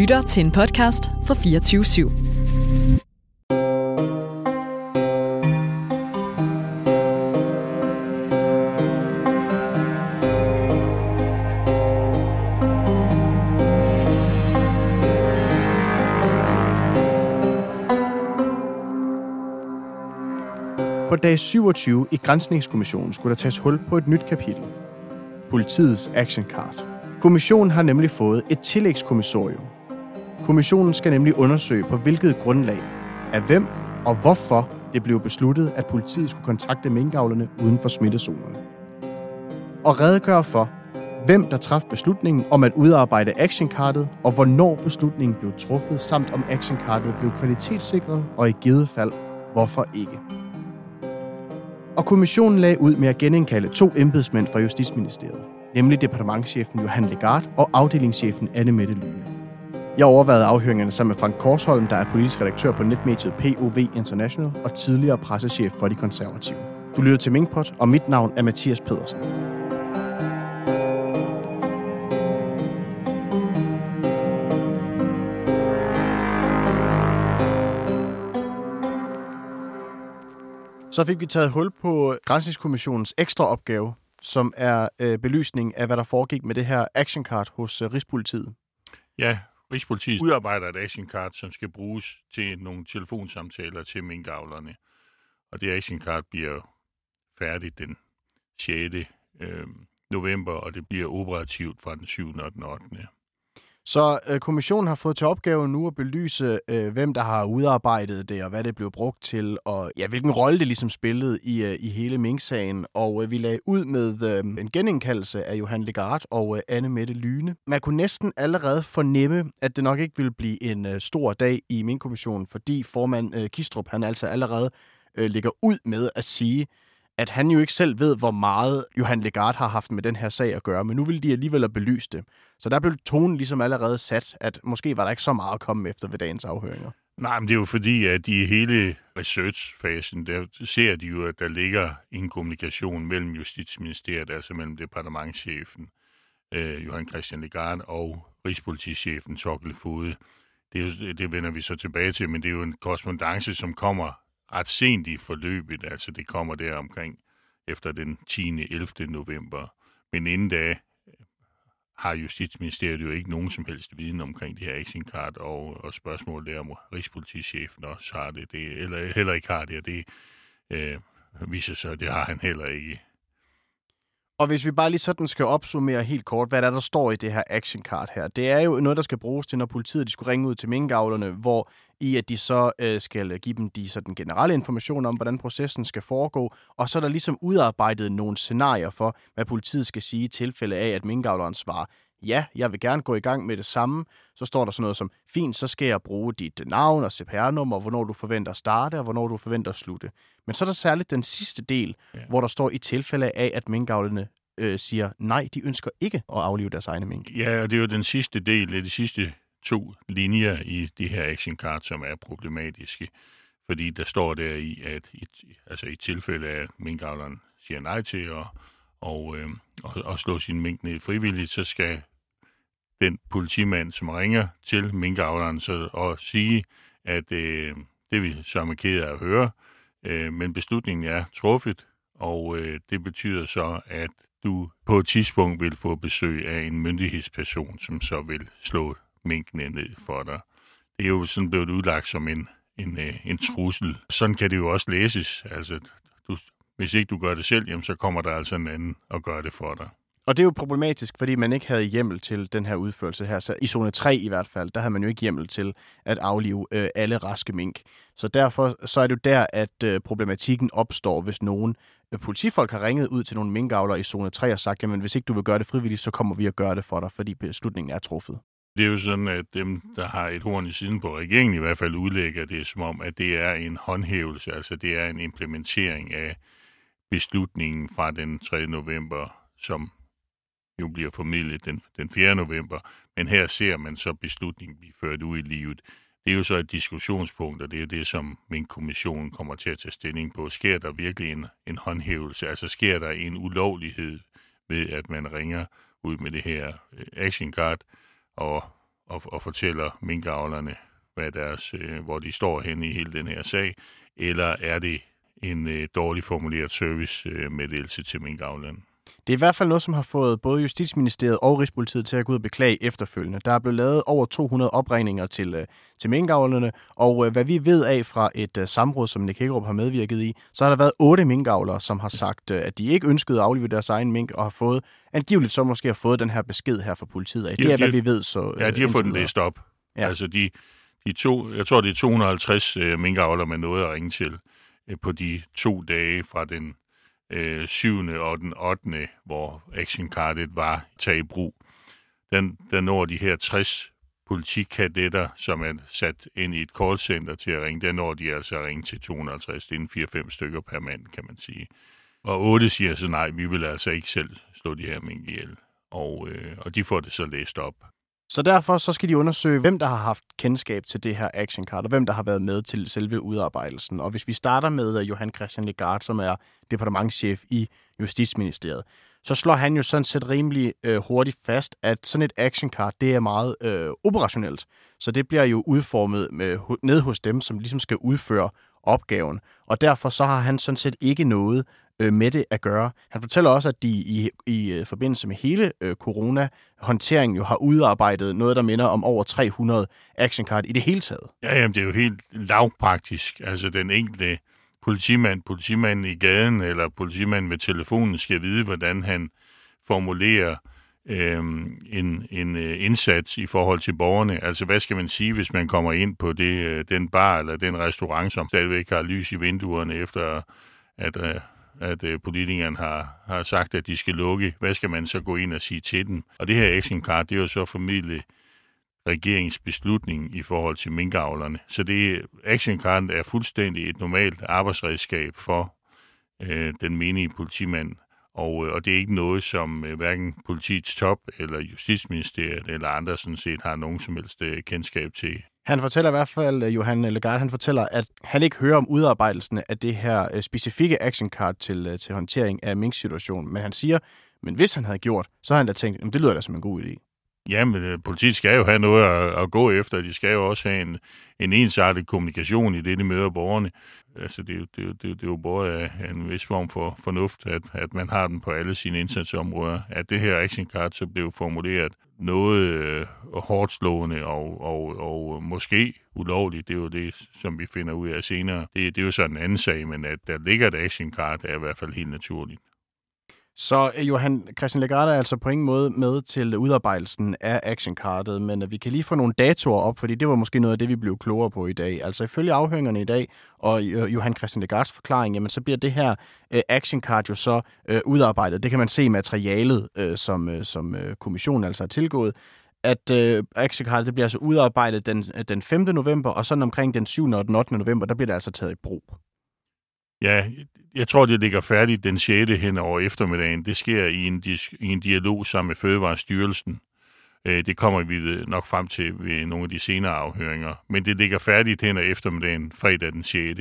lytter til en podcast fra 24/7. På dag 27 i Granskningskommissionen skulle der tages hul på et nyt kapitel. Politiets action card. Kommissionen har nemlig fået et tillægskommissorium. Kommissionen skal nemlig undersøge på hvilket grundlag, af hvem og hvorfor det blev besluttet, at politiet skulle kontakte minkavlerne uden for smittezonerne. Og redegøre for, hvem der traf beslutningen om at udarbejde actioncardet, og hvornår beslutningen blev truffet, samt om actioncardet blev kvalitetssikret, og i givet fald, hvorfor ikke. Og kommissionen lagde ud med at genindkalde 2 embedsmænd fra Justitsministeriet, nemlig departementschefen Johan Legarth og afdelingschefen Anne Mette Lykke. Jeg overvejede afhøringerne sammen med Frank Korsholm, der er politisk redaktør på netmediet POV International og tidligere pressechef for De Konservative. Du lytter til Minkpot, og mit navn er Mathias Pedersen. Så fik vi taget hul på Granskningskommissionens ekstra opgave, som er belysning af, hvad der foregik med det her actioncard hos Rigspolitiet. Ja, Rigspolitiet udarbejder et actioncard, som skal bruges til nogle telefonsamtaler til minkavlerne. Og det actioncard bliver færdigt den 6. november, og det bliver operativt fra den 7. og den 8. Så kommissionen har fået til opgave nu at belyse, hvem der har udarbejdet det, og hvad det blev brugt til, og ja, hvilken rolle det ligesom spillede i hele Mink-sagen. Og vi lagde ud med en genindkaldelse af Johan Legarth og Anne Mette Lykke. Man kunne næsten allerede fornemme, at det nok ikke ville blive en stor dag i Minkkommissionen, fordi formand Kistrup, han altså allerede ligger ud med at sige, at han jo ikke selv ved, hvor meget Johan Legarth har haft med den her sag at gøre, men nu ville de alligevel have belyst det. Så der blev tonen ligesom allerede sat, at måske var der ikke så meget at komme efter ved dagens afhøringer. Nej, men det er jo fordi, at i hele researchfasen, der ser de jo, at der ligger en kommunikation mellem Justitsministeriet, altså mellem departementschefen Johan Kristian Legarth og rigspolitichefen Thorkild Fogde. Det vender vi så tilbage til, men det er jo en korrespondance, som kommer ret sent i forløbet, altså det kommer der omkring efter den 10. 11. november. Men inden da har Justitsministeriet jo ikke nogen som helst viden omkring det her actioncard, og spørgsmål der om rigspolitichefen også har det eller heller ikke har det, og det viser sig, at det har han heller ikke. Og hvis vi bare lige sådan skal opsummere helt kort, hvad der står i det her actioncard her. Det er jo noget, der skal bruges til, når politiet de skulle ringe ud til minkavlerne, hvor i at de så skal give dem de sådan generelle informationer om, hvordan processen skal foregå. Og så er der ligesom udarbejdet nogle scenarier for, hvad politiet skal sige i tilfælde af, at minkavleren svarer, ja, jeg vil gerne gå i gang med det samme. Så står der sådan noget som, fint, så skal jeg bruge dit navn og CPR-nummer, hvornår du forventer at starte, og hvornår du forventer at slutte. Men så er der særligt den sidste del, hvor der står i tilfælde af, at minkavlerne siger, nej, de ønsker ikke at aflive deres egne mink. Ja, og det er jo den sidste del, de sidste 2 linjer i det her actioncard, som er problematiske. Fordi der står deri, at i tilfælde af, at minkavleren siger nej til og slå sin mink ned frivilligt, så skal den politimand, som ringer til minkavleren, så og sige, at det vi så er ked af at høre, men beslutningen er truffet, og det betyder så, at du på et tidspunkt vil få besøg af en myndighedsperson, som så vil slå minkene ned for dig. Det er jo sådan blevet udlagt som en trussel. Sådan kan det jo også læses. Altså, hvis ikke du gør det selv, jamen, så kommer der altså en anden og gør det for dig. Og det er jo problematisk, fordi man ikke havde hjemmel til den her udførelse her. Så i zone 3 i hvert fald, der havde man jo ikke hjemmel til at aflive alle raske mink. Så derfor så er det jo der, at problematikken opstår, hvis nogen politifolk har ringet ud til nogle minkavlere i zone 3 og sagt, jamen hvis ikke du vil gøre det frivilligt, så kommer vi at gøre det for dig, fordi beslutningen er truffet. Det er jo sådan, at dem, der har et horn i siden på regeringen i hvert fald udlægger det som om, at det er en håndhævelse, altså det er en implementering af beslutningen fra den 3. november, som jo bliver formidlet den 4. november, men her ser man så beslutningen blive ført ud i livet. Det er jo så et diskussionspunkt, og det er det, som Minkkommissionen kommer til at tage stilling på. Sker der virkelig en håndhævelse? Altså sker der en ulovlighed ved, at man ringer ud med det her actioncard og og fortæller minkavlerne, hvad deres, hvor de står henne i hele den her sag, eller er det en dårligt formuleret servicemeddelelse til minkavlerne? Det er i hvert fald noget, som har fået både Justitsministeriet og Rigspolitiet til at gå ud og beklage efterfølgende. Der er blevet lavet over 200 opregninger til minkavlerne, og hvad vi ved af fra et samråd, som Nick Hagerup har medvirket i, så har der været 8 minkavlere, som har sagt, at de ikke ønskede at aflive deres egen mink, og har fået, angiveligt så måske har fået den her besked her fra politiet af. Det er, hvad vi ved. Så, ja, de har fået den læst op. Ja. Altså jeg tror, det er 250 minkavlere, man nåede at ringe til på de 2 dage fra den 7. og den 8., hvor actionkartet var taget i brug. Der når de her 60 politikadetter, som er sat ind i et callcenter til at ringe, der når de altså at ringe til 250. Det er en 4-5 stykker per mand, kan man sige. Og 8 siger så nej, vi vil altså ikke selv slå de her mink ihjel. Og de får det så læst op. Så derfor så skal de undersøge, hvem der har haft kendskab til det her actioncard, og hvem der har været med til selve udarbejdelsen. Og hvis vi starter med Johan Kristian Legarth, som er departementschef i Justitsministeriet, så slår han jo sådan set rimelig hurtigt fast, at sådan et actioncard, det er meget operationelt. Så det bliver jo udformet ned hos dem, som ligesom skal udføre opgaven. Og derfor så har han sådan set ikke noget med det at gøre. Han fortæller også, at de i forbindelse med hele corona-håndteringen jo har udarbejdet noget, der minder om over 300 actioncard i det hele taget. Ja, jamen, det er jo helt lavpraktisk. Altså den enkelte politimanden i gaden eller politimanden ved telefonen skal vide, hvordan han formulerer en indsats i forhold til borgerne. Altså hvad skal man sige, hvis man kommer ind på den bar eller den restaurant, som stadigvæk har lys i vinduerne efter at politikeren har sagt, at de skal lukke. Hvad skal man så gå ind og sige til dem? Og det her actioncard, det er jo så formidlet regeringsbeslutning i forhold til minkavlerne. Så det actioncarden er fuldstændig et normalt arbejdsredskab for den menige politimand. Og det er ikke noget, som hverken politiets top eller Justitsministeriet eller andre sådan set har nogen som helst kendskab til. Han fortæller i hvert fald, Johan Legarth, han fortæller, at han ikke hører om udarbejdelsen af det her specifikke actioncard til håndtering af minksituationen. Men han siger, men hvis han havde gjort, så havde han da tænkt, det lyder da som en god idé. Jamen, politiet skal jo have noget at gå efter. De skal jo også have en ensartet kommunikation i det, de møder borgerne. Altså, det er jo både af en vis form for fornuft, at man har den på alle sine indsatsområder. At det her actioncard så blev formuleret noget hårdt slående og måske ulovligt. Det er jo det, som vi finder ud af senere. Det er jo sådan en anden sag, men at der ligger et actioncard, er i hvert fald helt naturligt. Så Johan Kristian Legarth er altså på ingen måde med til udarbejdelsen af actioncardet, men vi kan lige få nogle datoer op, fordi det var måske noget af det, vi blev klogere på i dag. Altså ifølge afhøringerne i dag og Johan Kristian Legarths forklaring, jamen så bliver det her actioncard jo så udarbejdet. Det kan man se i materialet, som kommissionen altså har tilgået, at actioncardet det bliver altså udarbejdet den 5. november, og sådan omkring den 7. og den 8. november, der bliver det altså taget i brug. Ja, jeg tror, det ligger færdigt den 6. hen over eftermiddagen. Det sker i en dialog sammen med Fødevarestyrelsen. Det kommer vi nok frem til ved nogle af de senere afhøringer. Men det ligger færdigt hen over eftermiddagen, fredag den 6.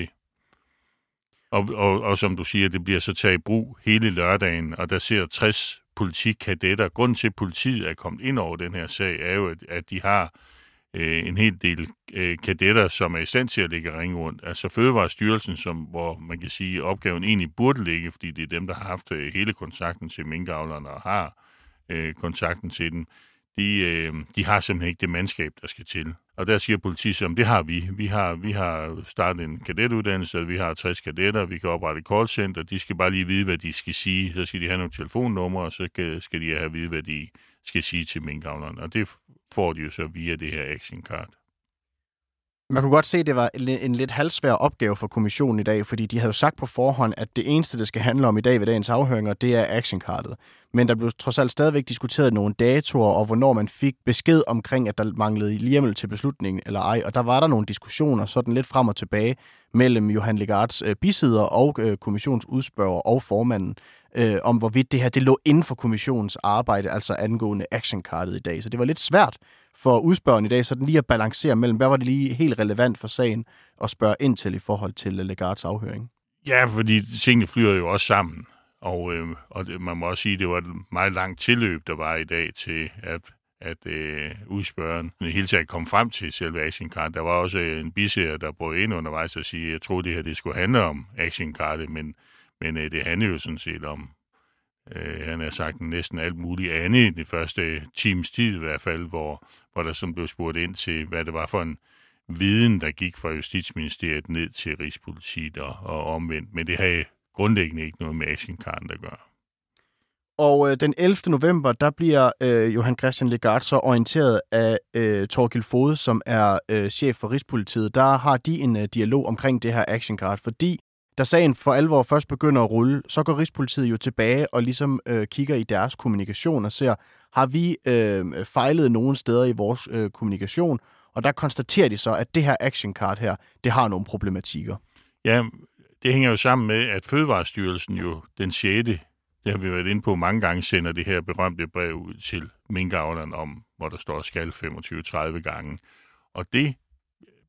Og som du siger, det bliver så taget i brug hele lørdagen, og der ser 60 politikadetter. Grunden til, at politiet er kommet ind over den her sag, er jo, at de har en hel del kadetter, som er i stand til at ligge ringe rundt. Altså Fødevarestyrelsen, hvor man kan sige, at opgaven egentlig burde ligge, fordi det er dem, der har haft hele kontakten til minkavlerne og har kontakten til dem. De har simpelthen ikke det mandskab, der skal til. Og der siger politiet, som det har vi. Vi har startet en kadetuddannelse, vi har 60 kadetter, vi kan oprette et callcenter. De skal bare lige vide, hvad de skal sige. Så skal de have nogle telefonnumre, og så skal de have vide, hvad de skal sige til minkavlerne. Og det får de jo så via det her actioncard. Man kunne godt se, at det var en lidt halvsvær opgave for kommissionen i dag, fordi de havde jo sagt på forhånd, at det eneste, det skal handle om i dag ved dagens afhøringer, det er actioncardet. Men der blev trods alt stadigvæk diskuteret nogle datoer, og hvornår man fik besked omkring, at der manglede hjemmel til beslutningen eller ej. Og der var der nogle diskussioner sådan lidt frem og tilbage mellem Johan Legarths bisidder og kommissionsudspørger og formanden, om hvorvidt det her det lå inden for kommissionens arbejde, altså angående actioncardet i dag. Så det var lidt svært for udspørgen i dag, så den lige at balancere mellem, hvad var det lige helt relevant for sagen at spørge ind til i forhold til Legarths afhøring? Ja, fordi tingene flyder jo også sammen, og man må også sige, at det var et meget langt tilløb, der var i dag til, at at udspørgeren hele tiden kom frem til selve Action Card. Der var også en biserer, der brød ind undervejs og sige, jeg troede, det her det skulle handle om Action Card, men det handler jo sådan set om, han har sagt næsten alt muligt andet i det første times tid i hvert fald, hvor der sådan blev spurgt ind til, hvad det var for en viden, der gik fra Justitsministeriet ned til Rigspolitiet og omvendt. Men det havde grundlæggende ikke noget med Action-karten, der gør. Og den 11. november, der bliver Johan Kristian Legarth så orienteret af Thorkild Fogde, som er chef for Rigspolitiet. Der har de en dialog omkring det her Action-kart, fordi da sagen for alvor først begynder at rulle, så går Rigspolitiet jo tilbage og ligesom kigger i deres kommunikation og ser, har vi fejlet nogle steder i vores kommunikation? Og der konstaterer de så, at det her action card her, det har nogle problematikker. Ja, det hænger jo sammen med, at Fødevarestyrelsen jo den 6., det har vi været inde på mange gange, sender det her berømte brev ud til minkavlerne om, hvor der står skal 25-30 gange. Og det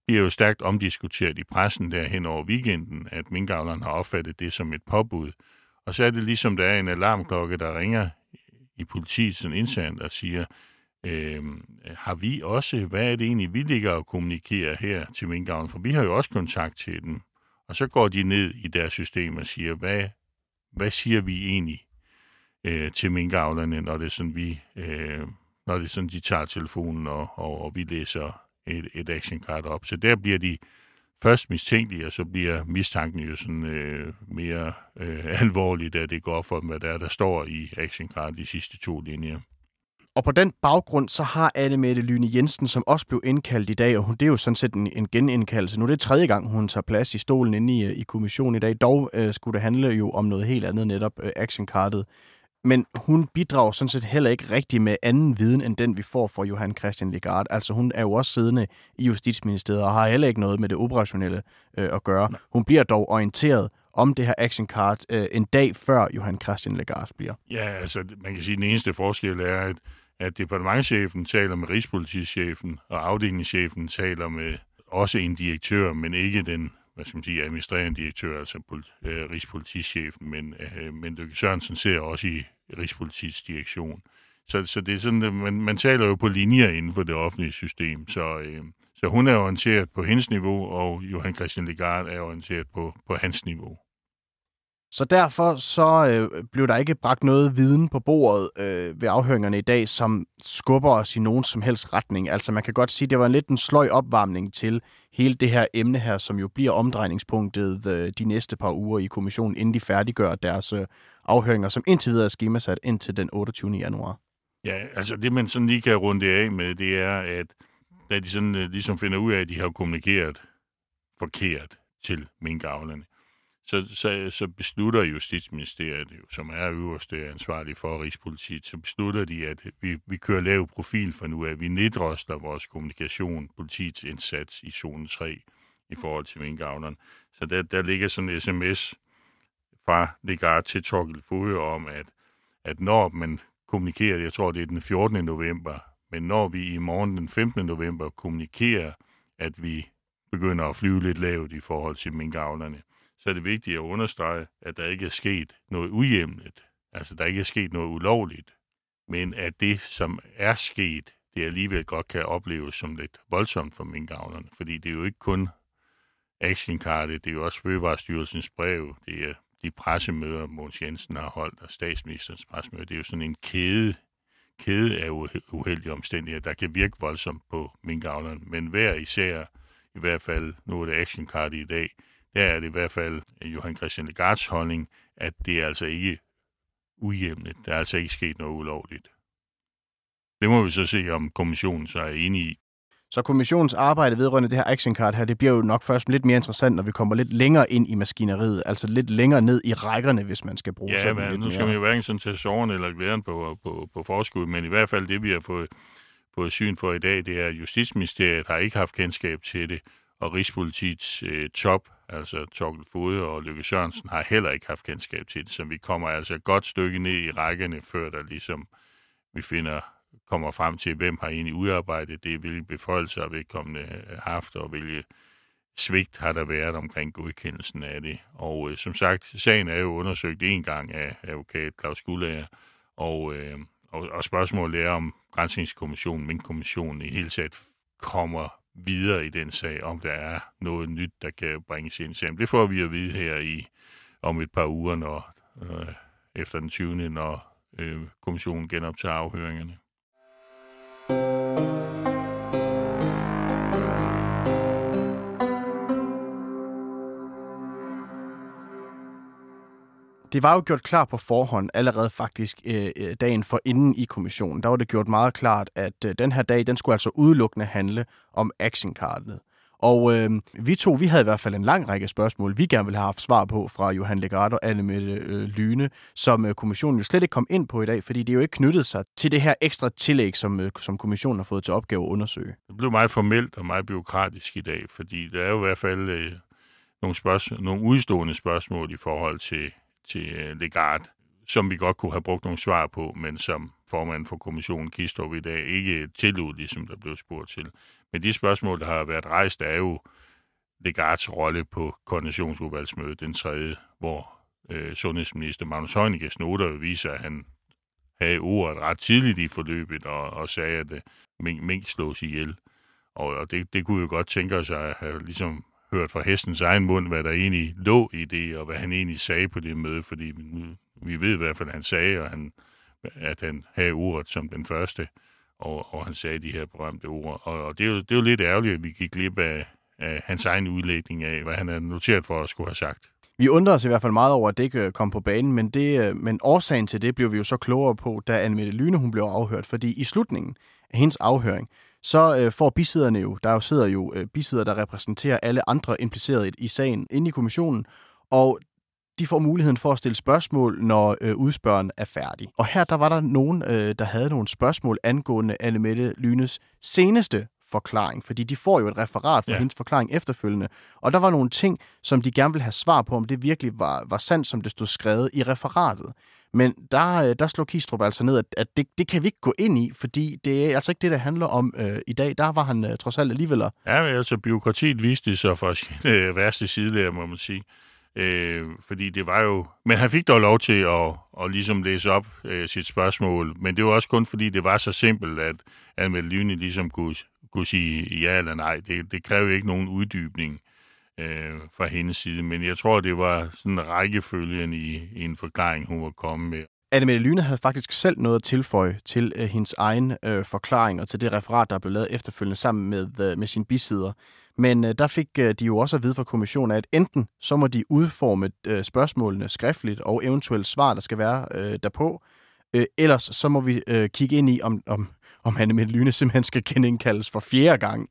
bliver jo stærkt omdiskuteret i pressen derhen over weekenden, at minkavlerne har opfattet det som et påbud. Og så er det ligesom, der er en alarmklokke, der ringer i politiet sådan internt og siger, har vi også, hvad er det egentlig, vi ligger og kommunikerer her til minkavlen? For vi har jo også kontakt til dem. Og så går de ned i deres system og siger, hvad siger vi egentlig til minkavlerne, når det er sådan, de tager telefonen, og vi læser et actioncard op. Så der bliver de først mistænkelige, og så bliver mistanken jo sådan mere alvorlig, da det går for dem, hvad der står i actioncard de sidste 2 linjer. Og på den baggrund, så har Anne Mette Lykke Jensen, som også blev indkaldt i dag, og hun, det er jo sådan set en genindkaldelse. Nu er det 3. gang, hun tager plads i stolen inde i kommissionen i dag. Dog skulle det handle jo om noget helt andet, netop actioncardet. Men hun bidrager sådan set heller ikke rigtig med anden viden, end den vi får fra Johan Kristian Legarth. Altså hun er jo også siddende i Justitsministeriet og har heller ikke noget med det operationelle at gøre. Hun bliver dog orienteret om det her action card en dag før Johan Kristian Legarth bliver. Ja, altså man kan sige, at den eneste forskel er, at departementschefen taler med rigspolitichefen, og afdelingschefen taler med også en direktør, men ikke den, hvad skal man sige, administrerende direktør, altså rigspolitichefen, men Løkke Sørensen ser også i rigspolitiets direktion. Så det er sådan, at man taler jo på linjer inden for det offentlige system, så hun er orienteret på hendes niveau, og Johan Kristian Legarth er orienteret på hans niveau. Så derfor så blev der ikke bragt noget viden på bordet ved afhøringerne i dag, som skubber os i nogen som helst retning. Altså man kan godt sige, det var lidt en sløj opvarmning til hele det her emne her, som jo bliver omdrejningspunktet de næste par uger i kommissionen, inden de færdiggør deres afhøringer, som indtil videre er skemasat indtil den 28. januar. Ja, altså det man sådan lige kan runde af med, det er, at da de sådan ligesom finder ud af, at de har kommunikeret forkert til minkavlerne, så beslutter Justitsministeriet, som er øverste ansvarlig for Rigspolitiet, så beslutter de, at vi kører lav profil for nu, at vi neddrosler vores kommunikation, politiets indsats i zone 3 i forhold til minkavlerne. Så der ligger sådan en sms fra Legarth til Thorkild Fogde om, at når man kommunikerer, jeg tror det er den 14. november, men når vi i morgen den 15. november kommunikerer, at vi begynder at flyve lidt lavt i forhold til minkavlerne, så er det vigtigt at understrege, at der ikke er sket noget uhjemligt, altså der ikke er sket noget ulovligt, men at det, som er sket, det alligevel godt kan opleves som lidt voldsomt for minkavlerne, fordi det er jo ikke kun actionkartet, det er jo også Fødevarestyrelsens brev, det er de pressemøder, Mogens Jensen har holdt, og statsministerens pressemøder, det er jo sådan en kæde af uheldige omstændigheder, der kan virke voldsomt på minkavlerne, men hver især, i hvert fald nu er det actionkartet i dag, der er det i hvert fald Johan Kristian Legarths holdning, at det er altså ikke uhjemlet. Der er altså ikke sket noget ulovligt. Det må vi så se, om kommissionen så er enige i. Så kommissionens arbejde vedrørende det her actioncard her, det bliver jo nok først lidt mere interessant, når vi kommer lidt længere ind i maskineriet, altså lidt længere ned i rækkerne, hvis man skal bruge sådan lidt mere. Ja, nu skal man jo hverken sådan tage sårene eller glæden på forskud, men i hvert fald det, vi har fået syn for i dag, det er, at Justitsministeriet har ikke haft kendskab til det, og Rigspolitiets top, altså Thorkild Fogde og Løkke Sørensen, har heller ikke haft kendskab til det, så vi kommer altså et godt stykke ned i rækkerne, før der ligesom vi kommer frem til, hvem har egentlig udarbejdet det, hvilke beføjelser vedkommende har haft, og hvilke svigt har der været omkring godkendelsen af det. Og som sagt, sagen er jo undersøgt en gang af advokat Claus Gullager, og Og spørgsmålet er, om Granskningskommissionen, Minkkommissionen i hele taget kommer videre i den sag, om der er noget nyt, der kan bringes ind. Så det får vi at vide her om et par uger, når, efter den 20. når kommissionen genoptager afhøringerne. Det var jo gjort klar på forhånd allerede faktisk dagen forinden i kommissionen. Der var det gjort meget klart, at den her dag, den skulle altså udelukkende handle om actionkartet. Og vi havde i hvert fald en lang række spørgsmål, vi gerne ville have haft svar på fra Johan Legarth og Anne Mette Lykke, som kommissionen jo slet ikke kom ind på i dag, fordi det jo ikke knyttede sig til det her ekstra tillæg, som kommissionen har fået til opgave at undersøge. Det blev meget formelt og meget bureaukratisk i dag, fordi der er jo i hvert fald nogle udstående spørgsmål i forhold til Legarth, som vi godt kunne have brugt nogle svar på, men som formanden for kommissionen Kistrup i dag ikke tillod, ligesom der blev spurgt til. Men de spørgsmål, der har været rejst, er jo Legarths rolle på koordinationsudvalgsmødet den 3., hvor sundhedsminister Magnus Heunickes noter viser, at han havde ordet ret tidligt i forløbet og sagde, at mink slås ihjel. Og det kunne vi jo godt tænke os at have ligesom hørt fra hestens egen mund, hvad der egentlig lå i det, og hvad han egentlig sagde på det møde, fordi vi ved i hvert fald, at han sagde, at han havde ordet som den første, og han sagde de her berømte ord. Og det er jo lidt ærgerligt, at vi gik glip af hans egen udlægning af, hvad han havde noteret for at skulle have sagt. Vi undrer os i hvert fald meget over, at det ikke kom på banen, men årsagen til det blev vi jo så klogere på, da Anne Mette Lykke hun blev afhørt, fordi i slutningen af hendes afhøring, så får bisidderne jo, der jo sidder jo bisidder, der repræsenterer alle andre implicerede i sagen inde i kommissionen, og de får muligheden for at stille spørgsmål, når udspørgen er færdig. Og her der var der nogen, der havde nogle spørgsmål angående Anne Mette Lykkes seneste forklaring, fordi de får jo et referat fra hendes forklaring efterfølgende, og der var nogle ting, som de gerne ville have svar på, om det virkelig var sandt, som det stod skrevet i referatet. Men der slog Kistrup altså ned, at det kan vi ikke gå ind i, fordi det er altså ikke det, der handler om i dag. Der var han trods alt alligevel. Ja, men altså byråkratiet viste sig fra sin værste sidelærer, må man sige. Fordi det var jo... Men han fik dog lov til at ligesom læse op sit spørgsmål, men det var også kun fordi, det var så simpelt, at Anne-Mette Lykke ligesom kunne sige ja eller nej. Det krævede ikke nogen uddybning fra hendes side, men jeg tror, det var sådan rækkefølgen i en forklaring, hun var kommet med. Anne-Mette Lykke havde faktisk selv noget at tilføje til hendes egen forklaring og til det referat, der blev lavet efterfølgende sammen med sin bisidder. Men der fik de jo også at vide fra kommissionen, at enten så må de udforme spørgsmålene skriftligt og eventuelle svar, der skal være derpå, ellers så må vi kigge ind i, om Anne-Mette Lykke simpelthen skal genindkaldes for fjerde gang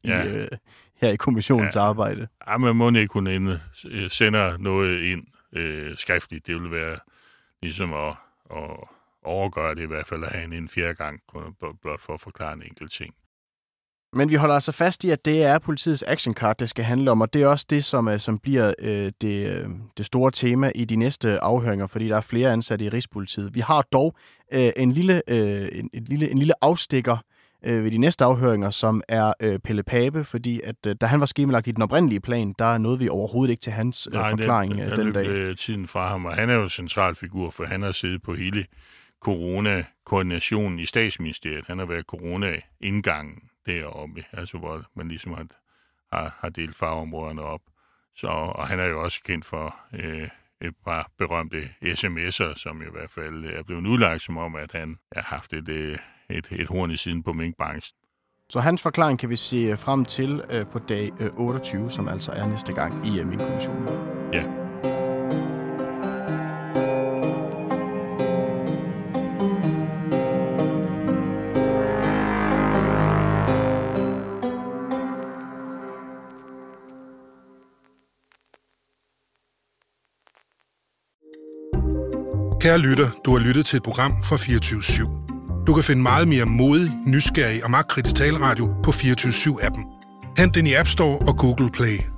her i kommissionens arbejde. Ja, man må ikke kunne sende noget ind skriftligt. Det ville være ligesom at overgøre det i hvert fald, at have en fjerde gang, blot for at forklare en enkelt ting. Men vi holder altså fast i, at det er politiets actioncard, det skal handle om, og det er også det, som bliver det store tema i de næste afhøringer, fordi der er flere ansatte i Rigspolitiet. Vi har dog en lille afstikker ved de næste afhøringer, som er Pelle Pape, fordi at da han var skemalagt i den oprindelige plan, der nåede vi overhovedet ikke til hans forklaring den dag. Nej, tiden fra ham, og han er jo en central figur, for han har siddet på hele corona-koordinationen i Statsministeriet. Han har været corona-indgangen deroppe, altså hvor man ligesom har delt fagområderne op. Så, og han er jo også kendt for et par berømte sms'er, som i hvert fald er blevet udlagt som om, at han har haft et horn i siden på minkbranchen. Så hans forklaring kan vi se frem til på dag 28, som altså er næste gang i Minkkommissionen. Ja. Kære lytter, du har lyttet til et program fra 24/7. Du kan finde meget mere modig, nysgerrig og magtkritisk taleradio på 24/7-appen. Hent den i App Store og Google Play.